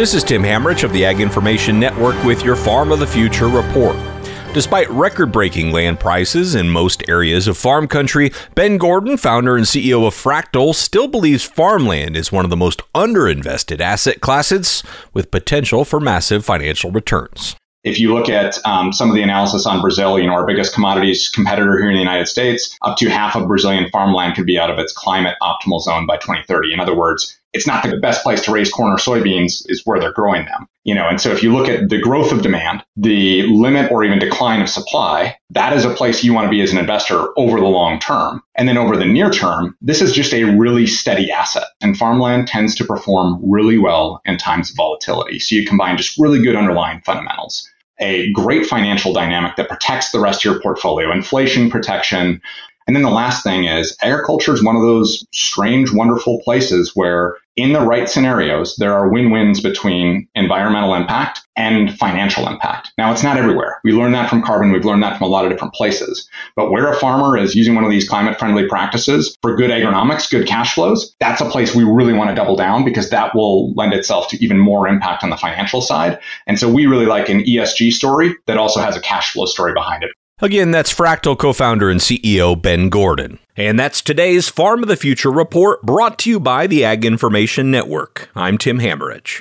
This is Tim Hammerich of the Ag Information Network with your Farm of the Future report. Despite record-breaking land prices in most areas of farm country, Ben Gordon, founder and CEO of Fractal, still believes farmland is one of the most underinvested asset classes with potential for massive financial returns. If you look at some of the analysis on Brazil, our biggest commodities competitor here in the United States, up to half of Brazilian farmland could be out of its climate optimal zone by 2030. In other words, it's not the best place to raise corn or soybeans is where they're growing them. And so if you look at the growth of demand, the limit or even decline of supply, that is a place you want to be as an investor over the long term. And then over the near term, this is just a really steady asset. And farmland tends to perform really well in times of volatility. So you combine just really good underlying fundamentals, a great financial dynamic that protects the rest of your portfolio, inflation protection. And then the last thing is agriculture is one of those strange, wonderful places where in the right scenarios, there are win-wins between environmental impact and financial impact. Now, it's not everywhere. We learned that from carbon. We've learned that from a lot of different places. But where a farmer is using one of these climate-friendly practices for good agronomics, good cash flows, that's a place we really want to double down because that will lend itself to even more impact on the financial side. And so we really like an ESG story that also has a cash flow story behind it. Again, that's Fractal co-founder and CEO Ben Gordon. And that's today's Farm of the Future report brought to you by the Ag Information Network. I'm Tim Hammerich.